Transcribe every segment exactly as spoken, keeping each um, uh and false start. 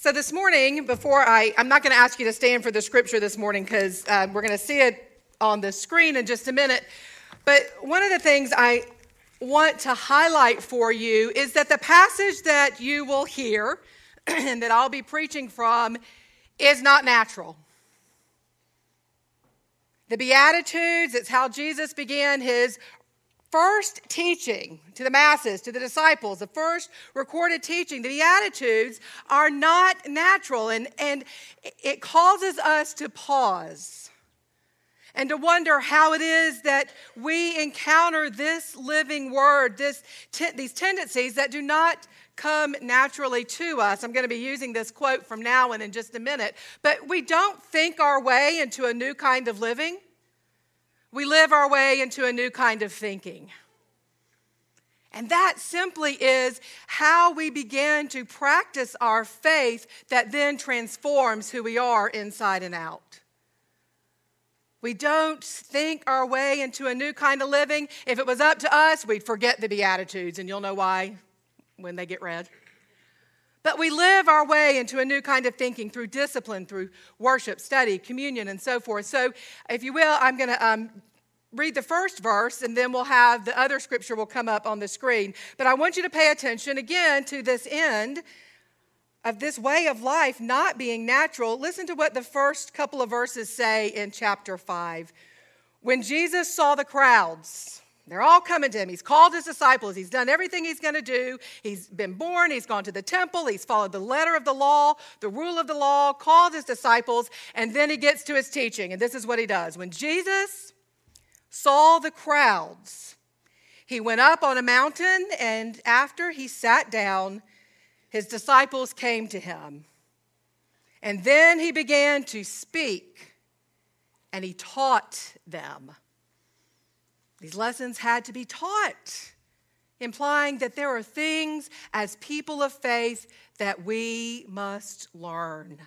So this morning, before I, I'm not going to ask you to stand for the scripture this morning because uh, we're going to see it on the screen in just a minute. But one of the things I want to highlight for you is that the passage that you will hear and that I'll be preaching from is not natural. The Beatitudes, it's how Jesus began his first teaching to the masses, to the disciples, the first recorded teaching. The Beatitudes are not natural, and, and it causes us to pause and to wonder how it is that we encounter this living word, this te- these tendencies that do not come naturally to us. I'm going to be using this quote from Nowen in just a minute, but we don't think our way into a new kind of living. We live our way into a new kind of thinking. And that simply is how we begin to practice our faith that then transforms who we are inside and out. We don't think our way into a new kind of living. If it was up to us, we'd forget the Beatitudes, and you'll know why when they get read. But we live our way into a new kind of thinking through discipline, through worship, study, communion, and so forth. So, if you will, I'm going to um, read the first verse, and then we'll have the other scripture will come up on the screen. But I want you to pay attention again to this end of this way of life not being natural. Listen to what the first couple of verses say in chapter five. When Jesus saw the crowds... They're all coming to him. He's called his disciples. He's done everything he's going to do. He's been born. He's gone to the temple. He's followed the letter of the law, the rule of the law, called his disciples, and then he gets to his teaching. And this is what he does. When Jesus saw the crowds, he went up on a mountain, and after he sat down, his disciples came to him. And then he began to speak, and he taught them. These lessons had to be taught, implying that there are things as people of faith that we must learn.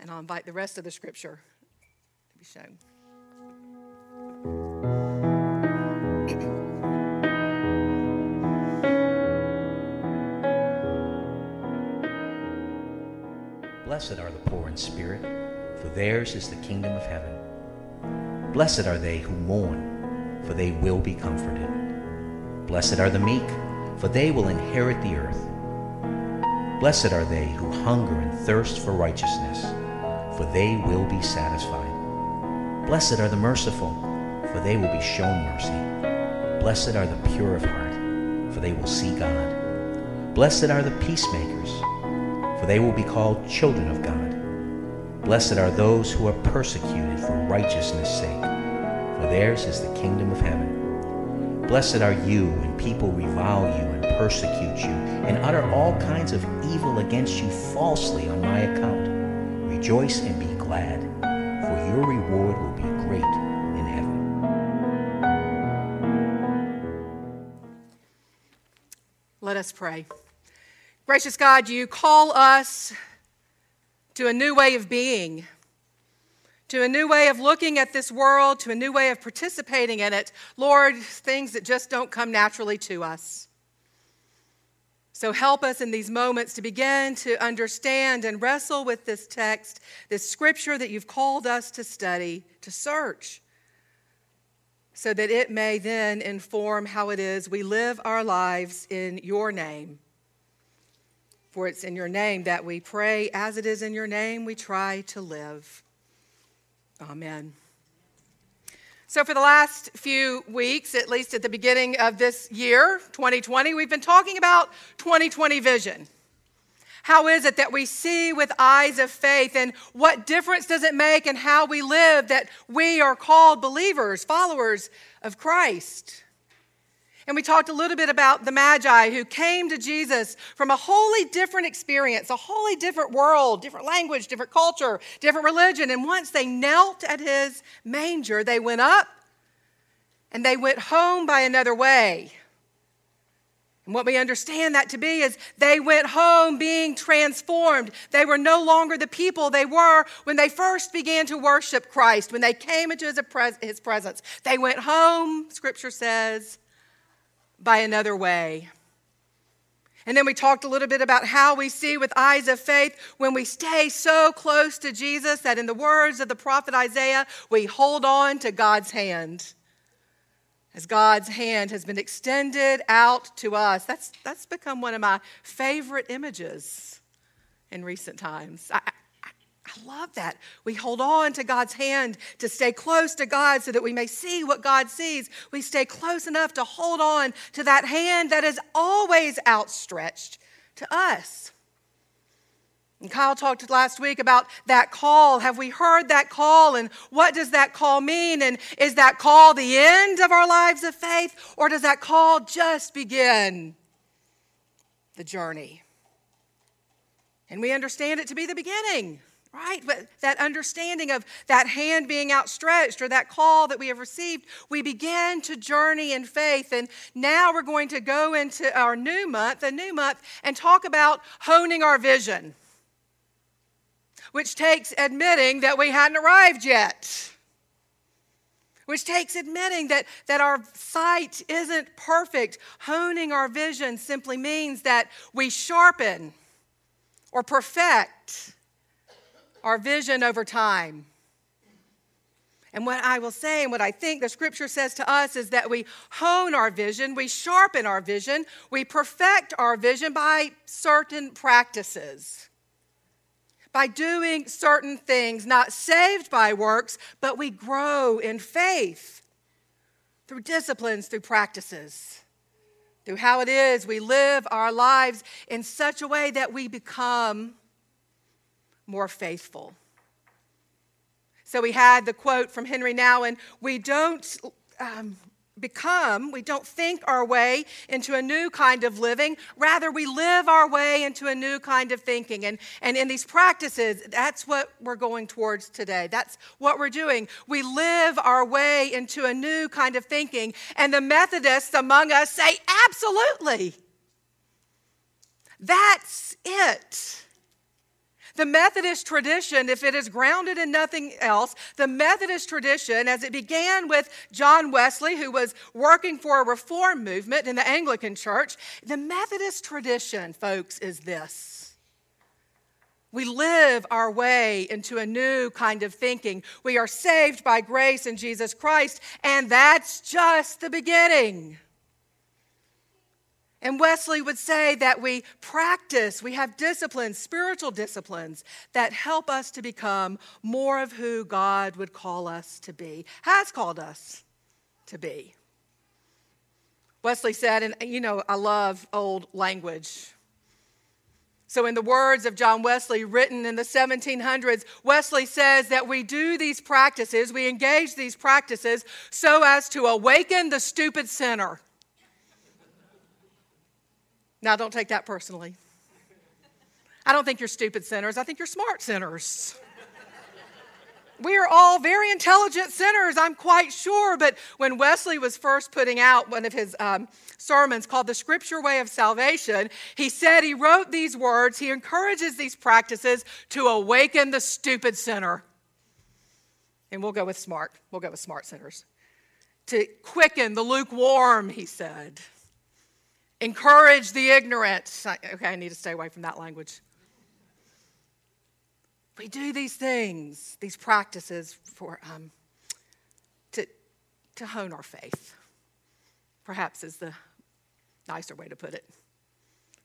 And I'll invite the rest of the scripture to be shown. Blessed are the poor in spirit, for theirs is the kingdom of heaven. Blessed are they who mourn, for they will be comforted. Blessed are the meek, for they will inherit the earth. Blessed are they who hunger and thirst for righteousness, for they will be satisfied. Blessed are the merciful, for they will be shown mercy. Blessed are the pure of heart, for they will see God. Blessed are the peacemakers, for they will be called children of God. Blessed are those who are persecuted for righteousness' sake, for theirs is the kingdom of heaven. Blessed are you when people revile you and persecute you and utter all kinds of evil against you falsely on my account. Rejoice and be glad, for your reward will be great in heaven. Let us pray. Gracious God, you call us to a new way of being, to a new way of looking at this world, to a new way of participating in it. Lord, things that just don't come naturally to us. So help us in these moments to begin to understand and wrestle with this text, this scripture that you've called us to study, to search, so that it may then inform how it is we live our lives in your name. For it's in your name that we pray, as it is in your name we try to live. Amen. So for the last few weeks, at least at the beginning of this year, twenty twenty, we've been talking about twenty twenty vision. How is it that we see with eyes of faith, and what difference does it make in how we live that we are called believers, followers of Christ? And we talked a little bit about the Magi who came to Jesus from a wholly different experience, a wholly different world, different language, different culture, different religion. And once they knelt at his manger, they went up and they went home by another way. And what we understand that to be is they went home being transformed. They were no longer the people they were when they first began to worship Christ, when they came into his, pres- his presence. They went home, Scripture says, by another way. And then we talked a little bit about how we see with eyes of faith when we stay so close to Jesus that in the words of the prophet Isaiah, we hold on to God's hand. As God's hand has been extended out to us. That's that's become one of my favorite images in recent times. I, I, I love that. We hold on to God's hand to stay close to God so that we may see what God sees. We stay close enough to hold on to that hand that is always outstretched to us. And Kyle talked last week about that call. Have we heard that call? And what does that call mean? And is that call the end of our lives of faith? Or does that call just begin the journey? And we understand it to be the beginning, right? But that understanding of that hand being outstretched or that call that we have received, we begin to journey in faith. And now we're going to go into our new month, a new month, and talk about honing our vision, which takes admitting that we hadn't arrived yet, which takes admitting that, that our sight isn't perfect. Honing our vision simply means that we sharpen or perfect our vision over time. And what I will say and what I think the scripture says to us is that we hone our vision, we sharpen our vision, we perfect our vision by certain practices. By doing certain things, not saved by works, but we grow in faith through disciplines, through practices, through how it is we live our lives in such a way that we become more faithful. So we had the quote from Henry Nowen, we don't um, become, we don't think our way into a new kind of living. Rather, we live our way into a new kind of thinking. And, and in these practices, that's what we're going towards today. That's what we're doing. We live our way into a new kind of thinking. And the Methodists among us say, absolutely. That's it. The Methodist tradition, if it is grounded in nothing else, the Methodist tradition, as it began with John Wesley, who was working for a reform movement in the Anglican Church, the Methodist tradition, folks, is this. We live our way into a new kind of thinking. We are saved by grace in Jesus Christ, and that's just the beginning. And Wesley would say that we practice, we have disciplines, spiritual disciplines, that help us to become more of who God would call us to be, has called us to be. Wesley said, and you know, I love old language. So in the words of John Wesley, written in the seventeen hundreds, Wesley says that we do these practices, we engage these practices so as to awaken the stupid sinner. Now, don't take that personally. I don't think you're stupid sinners. I think you're smart sinners. We are all very intelligent sinners, I'm quite sure. But when Wesley was first putting out one of his um, sermons called The Scripture Way of Salvation, he said he wrote these words, he encourages these practices to awaken the stupid sinner. And we'll go with smart. We'll go with smart sinners. To quicken the lukewarm, he said. Encourage the ignorant. Okay, I need to stay away from that language. We do these things, these practices for um, to to hone our faith, perhaps is the nicer way to put it.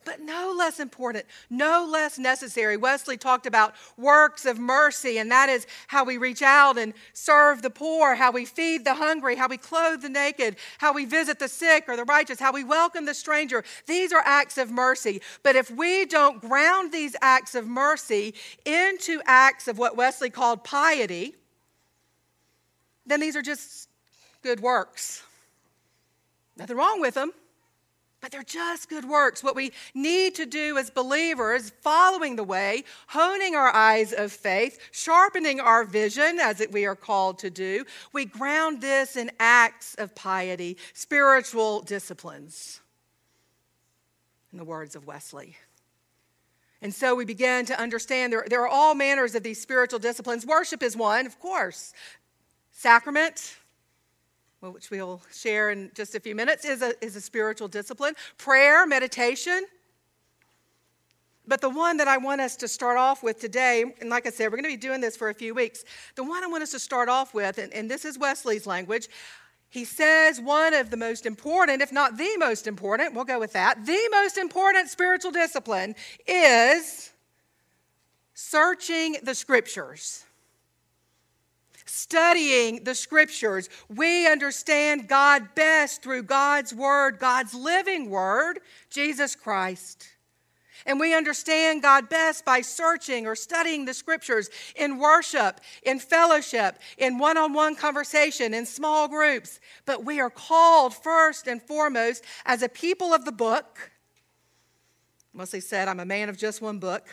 But no less important, no less necessary. Wesley talked about works of mercy, and that is how we reach out and serve the poor, how we feed the hungry, how we clothe the naked, how we visit the sick or the righteous, how we welcome the stranger. These are acts of mercy. But if we don't ground these acts of mercy into acts of what Wesley called piety, then these are just good works. Nothing wrong with them. But they're just good works. What we need to do as believers, following the way, honing our eyes of faith, sharpening our vision, as we are called to do, we ground this in acts of piety, spiritual disciplines, in the words of Wesley. And so we begin to understand there, there are all manners of these spiritual disciplines. Worship is one, of course. Sacrament, which we'll share in just a few minutes, is a, is a spiritual discipline. Prayer, meditation, But the one that I want us to start off with today, and like I said, we're going to be doing this for a few weeks. The one I want us to start off with, and, and this is Wesley's language, he says one of the most important, if not the most important, we'll go with that, the most important spiritual discipline is searching the Scriptures. Studying the Scriptures. We understand God best through God's Word, God's living Word, Jesus Christ. And we understand God best by searching or studying the Scriptures in worship, in fellowship, in one-on-one conversation, in small groups. But we are called first and foremost as a people of the book. Wesley said, I'm a man of just one book.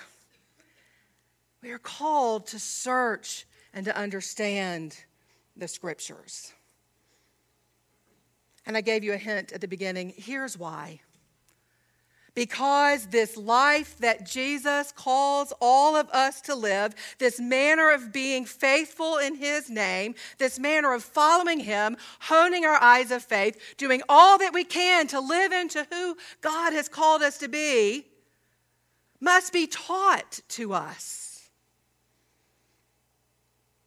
We are called to search and to understand the Scriptures. And I gave you a hint at the beginning. Here's why. Because this life that Jesus calls all of us to live, this manner of being faithful in His name, this manner of following Him, honing our eyes of faith, doing all that we can to live into who God has called us to be, must be taught to us.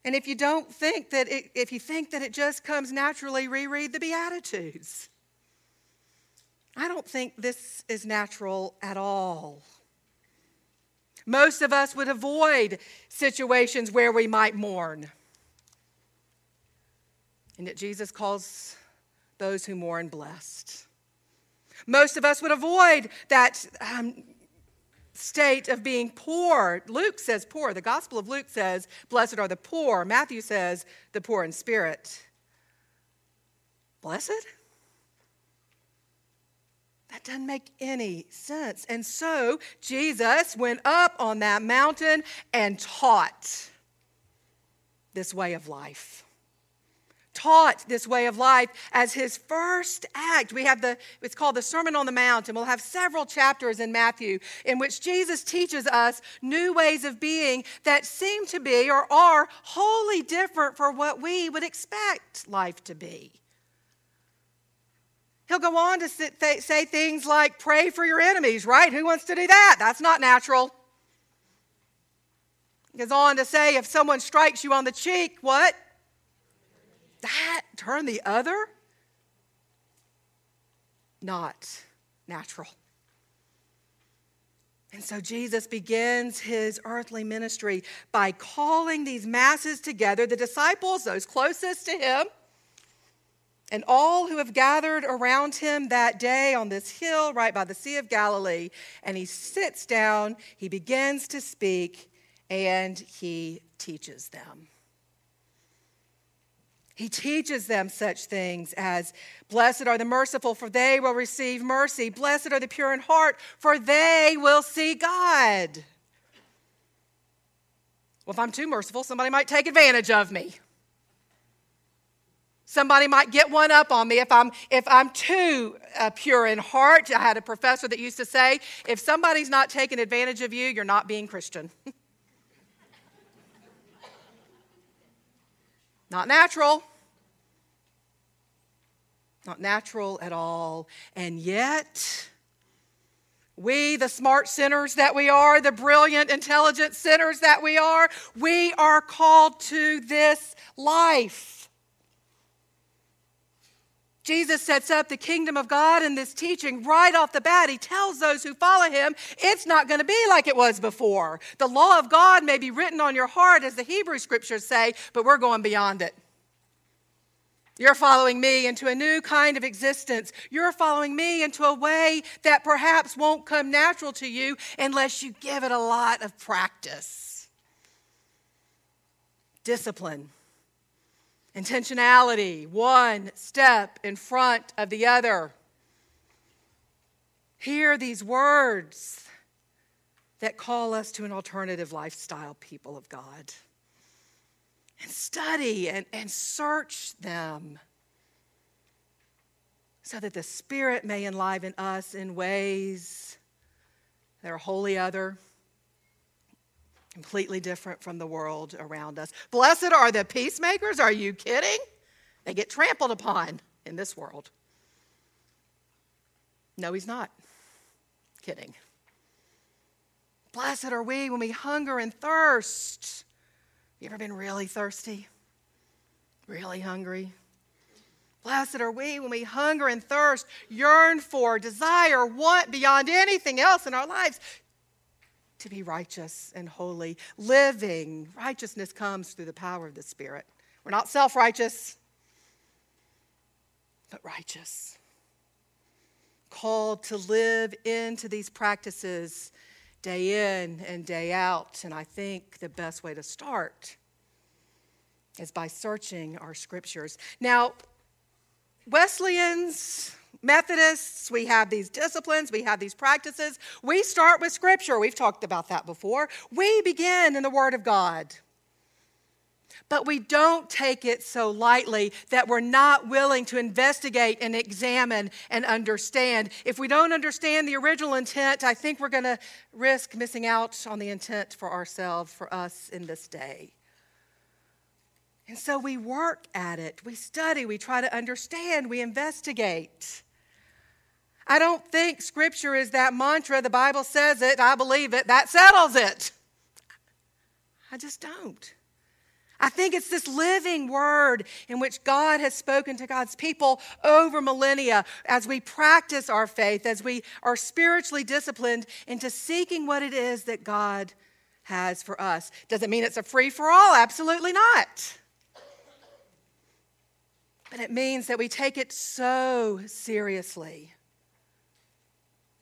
And if you don't think that, it, if you think that it just comes naturally, reread the Beatitudes. I don't think this is natural at all. Most of us would avoid situations where we might mourn. And yet Jesus calls those who mourn blessed. Most of us would avoid that um, state of being poor. Luke says poor. The Gospel of Luke says, blessed are the poor. Matthew says, the poor in spirit. Blessed? That doesn't make any sense. And so Jesus went up on that mountain and taught this way of life. Taught this way of life as his first act. We have the, it's called the Sermon on the Mount, and we'll have several chapters in Matthew in which Jesus teaches us new ways of being that seem to be or are wholly different from what we would expect life to be. He'll go on to say things like, pray for your enemies, right? Who wants to do that? That's not natural. He goes on to say, if someone strikes you on the cheek, what? That, turn the other? Not natural. And so Jesus begins his earthly ministry by calling these masses together, the disciples, those closest to him, and all who have gathered around him that day on this hill right by the Sea of Galilee. And he sits down, he begins to speak, and he teaches them. He teaches them such things as, blessed are the merciful, for they will receive mercy. Blessed are the pure in heart, for they will see God. Well, if I'm too merciful, somebody might take advantage of me. Somebody might get one up on me if I'm if I'm too uh, pure in heart. I had a professor that used to say, if somebody's not taking advantage of you, you're not being Christian. Not natural. Not natural at all. And yet, we, the smart sinners that we are, the brilliant, intelligent sinners that we are, we are called to this life. Jesus sets up the kingdom of God in this teaching right off the bat. He tells those who follow him, it's not going to be like it was before. The law of God may be written on your heart, as the Hebrew scriptures say, but we're going beyond it. You're following me into a new kind of existence. You're following me into a way that perhaps won't come natural to you unless you give it a lot of practice. Discipline. Intentionality, one step in front of the other. Hear these words that call us to an alternative lifestyle, people of God. And study and, and search them so that the Spirit may enliven us in ways that are wholly other, completely different from the world around us. Blessed are the peacemakers. Are you kidding? They get trampled upon in this world. No, he's not kidding. Blessed are we when we hunger and thirst. You ever been really thirsty? Really hungry? Blessed are we when we hunger and thirst, yearn for, desire, want beyond anything else in our lives to be righteous and holy, living. Righteousness comes through the power of the Spirit. We're not self-righteous, but righteous. Called to live into these practices day in and day out. And I think the best way to start is by searching our scriptures. Now, Wesleyans, Methodists, we have these disciplines, we have these practices. We start with Scripture. We've talked about that before. We begin in the Word of God. But we don't take it so lightly that we're not willing to investigate and examine and understand. If we don't understand the original intent, I think we're going to risk missing out on the intent for ourselves, for us in this day. And so we work at it, we study, we try to understand, we investigate. I don't think Scripture is that mantra, the Bible says it, I believe it, that settles it. I just don't. I think it's this living word in which God has spoken to God's people over millennia as we practice our faith, as we are spiritually disciplined into seeking what it is that God has for us. Doesn't mean it's a free-for-all, absolutely not. But it means that we take it so seriously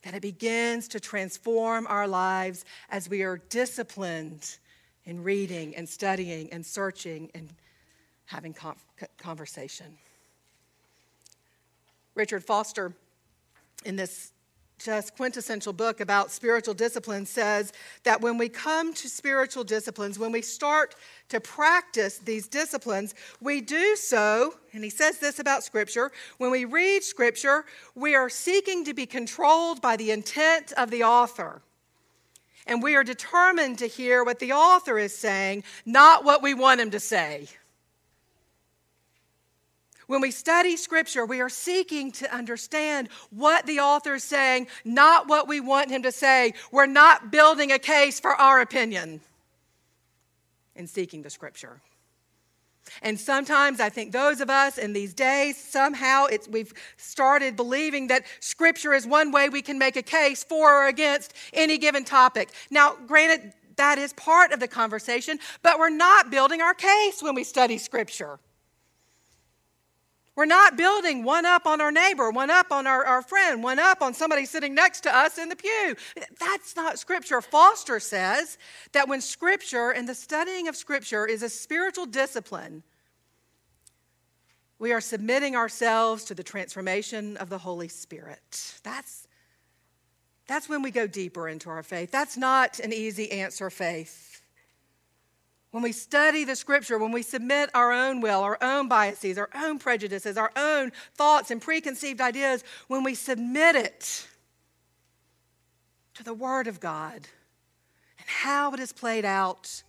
that it begins to transform our lives as we are disciplined in reading and studying and searching and having conversation. Richard Foster, in this just quintessential book about spiritual discipline, says that when we come to spiritual disciplines, when we start to practice these disciplines, we do so, and he says this about Scripture, when we read Scripture, we are seeking to be controlled by the intent of the author. And we are determined to hear what the author is saying, not what we want him to say. When we study Scripture, we are seeking to understand what the author is saying, not what we want him to say. We're not building a case for our opinion in seeking the Scripture. And sometimes I think those of us in these days, somehow it's, we've started believing that Scripture is one way we can make a case for or against any given topic. Now, granted, that is part of the conversation, but we're not building our case when we study Scripture. We're not building one up on our neighbor, one up on our, our friend, one up on somebody sitting next to us in the pew. That's not Scripture. Foster says that when Scripture and the studying of Scripture is a spiritual discipline, we are submitting ourselves to the transformation of the Holy Spirit. That's, that's when we go deeper into our faith. That's not an easy answer, faith. When we study the Scripture, when we submit our own will, our own biases, our own prejudices, our own thoughts and preconceived ideas, when we submit it to the Word of God and how it is played out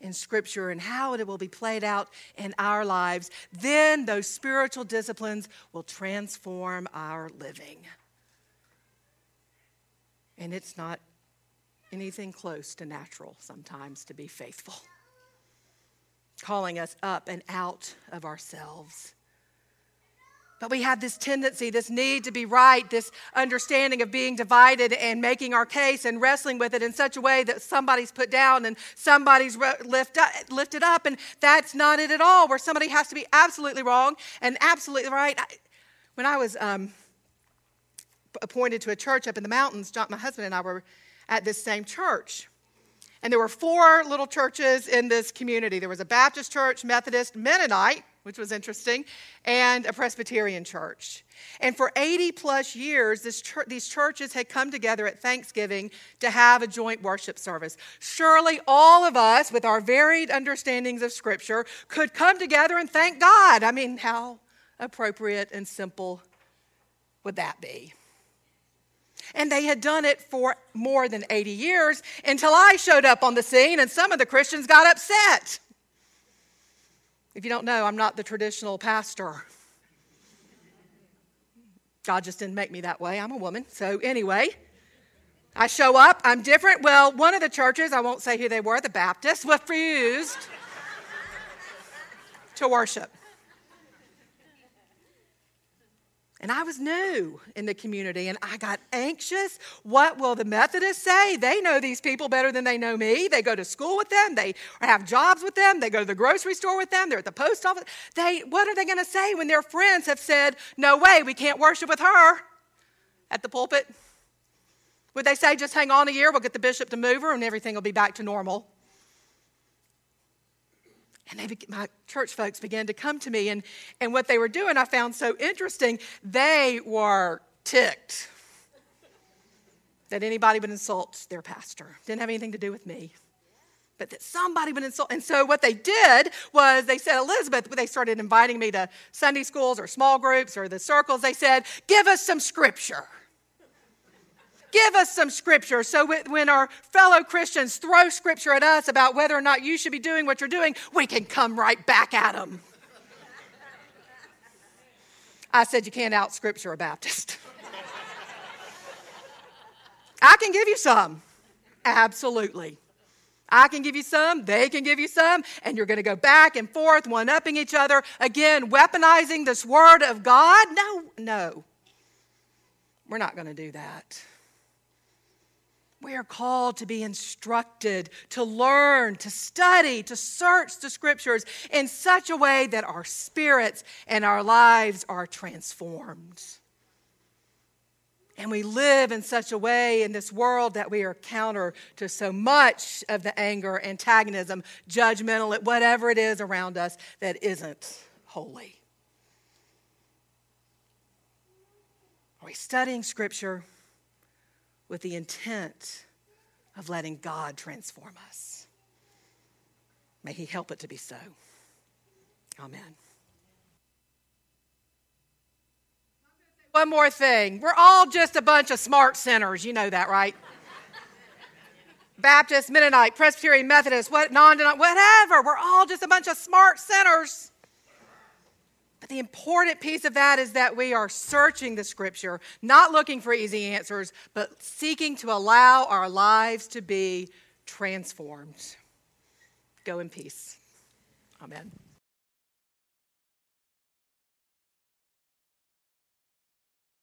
in Scripture and how it will be played out in our lives, then those spiritual disciplines will transform our living. And it's not anything close to natural sometimes to be faithful. Calling us up and out of ourselves. But we have this tendency, this need to be right, this understanding of being divided and making our case and wrestling with it in such a way that somebody's put down and somebody's lift up, lifted up, and that's not it at all, where somebody has to be absolutely wrong and absolutely right. When I was um, appointed to a church up in the mountains, John, my husband and I were at this same church. And there were four little churches in this community. There was a Baptist church, Methodist, Mennonite, which was interesting, and a Presbyterian church. And for eighty plus years, this church, these churches had come together at Thanksgiving to have a joint worship service. Surely all of us, with our varied understandings of Scripture, could come together and thank God. I mean, how appropriate and simple would that be? And they had done it for more than eighty years until I showed up on the scene and some of the Christians got upset. If you don't know, I'm not the traditional pastor. God just didn't make me that way. I'm a woman. So anyway, I show up, I'm different. Well, one of the churches, I won't say who they were, the Baptists, refused to worship. And I was new in the community, and I got anxious. What will the Methodists say? They know these people better than they know me. They go to school with them. They have jobs with them. They go to the grocery store with them. They're at the post office. They, what are they going to say when their friends have said, no way, we can't worship with her at the pulpit? Would they say, just hang on a year, we'll get the bishop to move her, and everything will be back to normal? And they, my church folks began to come to me, and, and what they were doing I found so interesting. They were ticked that anybody would insult their pastor. Didn't have anything to do with me, but that somebody would insult. And so what they did was they said, Elizabeth, they started inviting me to Sunday schools or small groups or the circles. They said, give us some scripture. Give us some scripture. So when our fellow Christians throw scripture at us about whether or not you should be doing what you're doing, we can come right back at them. I said, you can't out scripture a Baptist. I can give you some. Absolutely. I can give you some. They can give you some. And you're going to go back and forth, one-upping each other. Again, weaponizing this word of God. No, no. We're not going to do that. We are called to be instructed, to learn, to study, to search the scriptures in such a way that our spirits and our lives are transformed. And we live in such a way in this world that we are counter to so much of the anger, antagonism, judgmental, whatever it is around us that isn't holy. Are we studying scripture with the intent of letting God transform us? May he help it to be so. Amen. One more thing. We're all just a bunch of smart sinners. You know that, right? Baptist, Mennonite, Presbyterian, Methodist, what, non-denominational, whatever. We're all just a bunch of smart sinners. But the important piece of that is that we are searching the scripture, not looking for easy answers, but seeking to allow our lives to be transformed. Go in peace. Amen.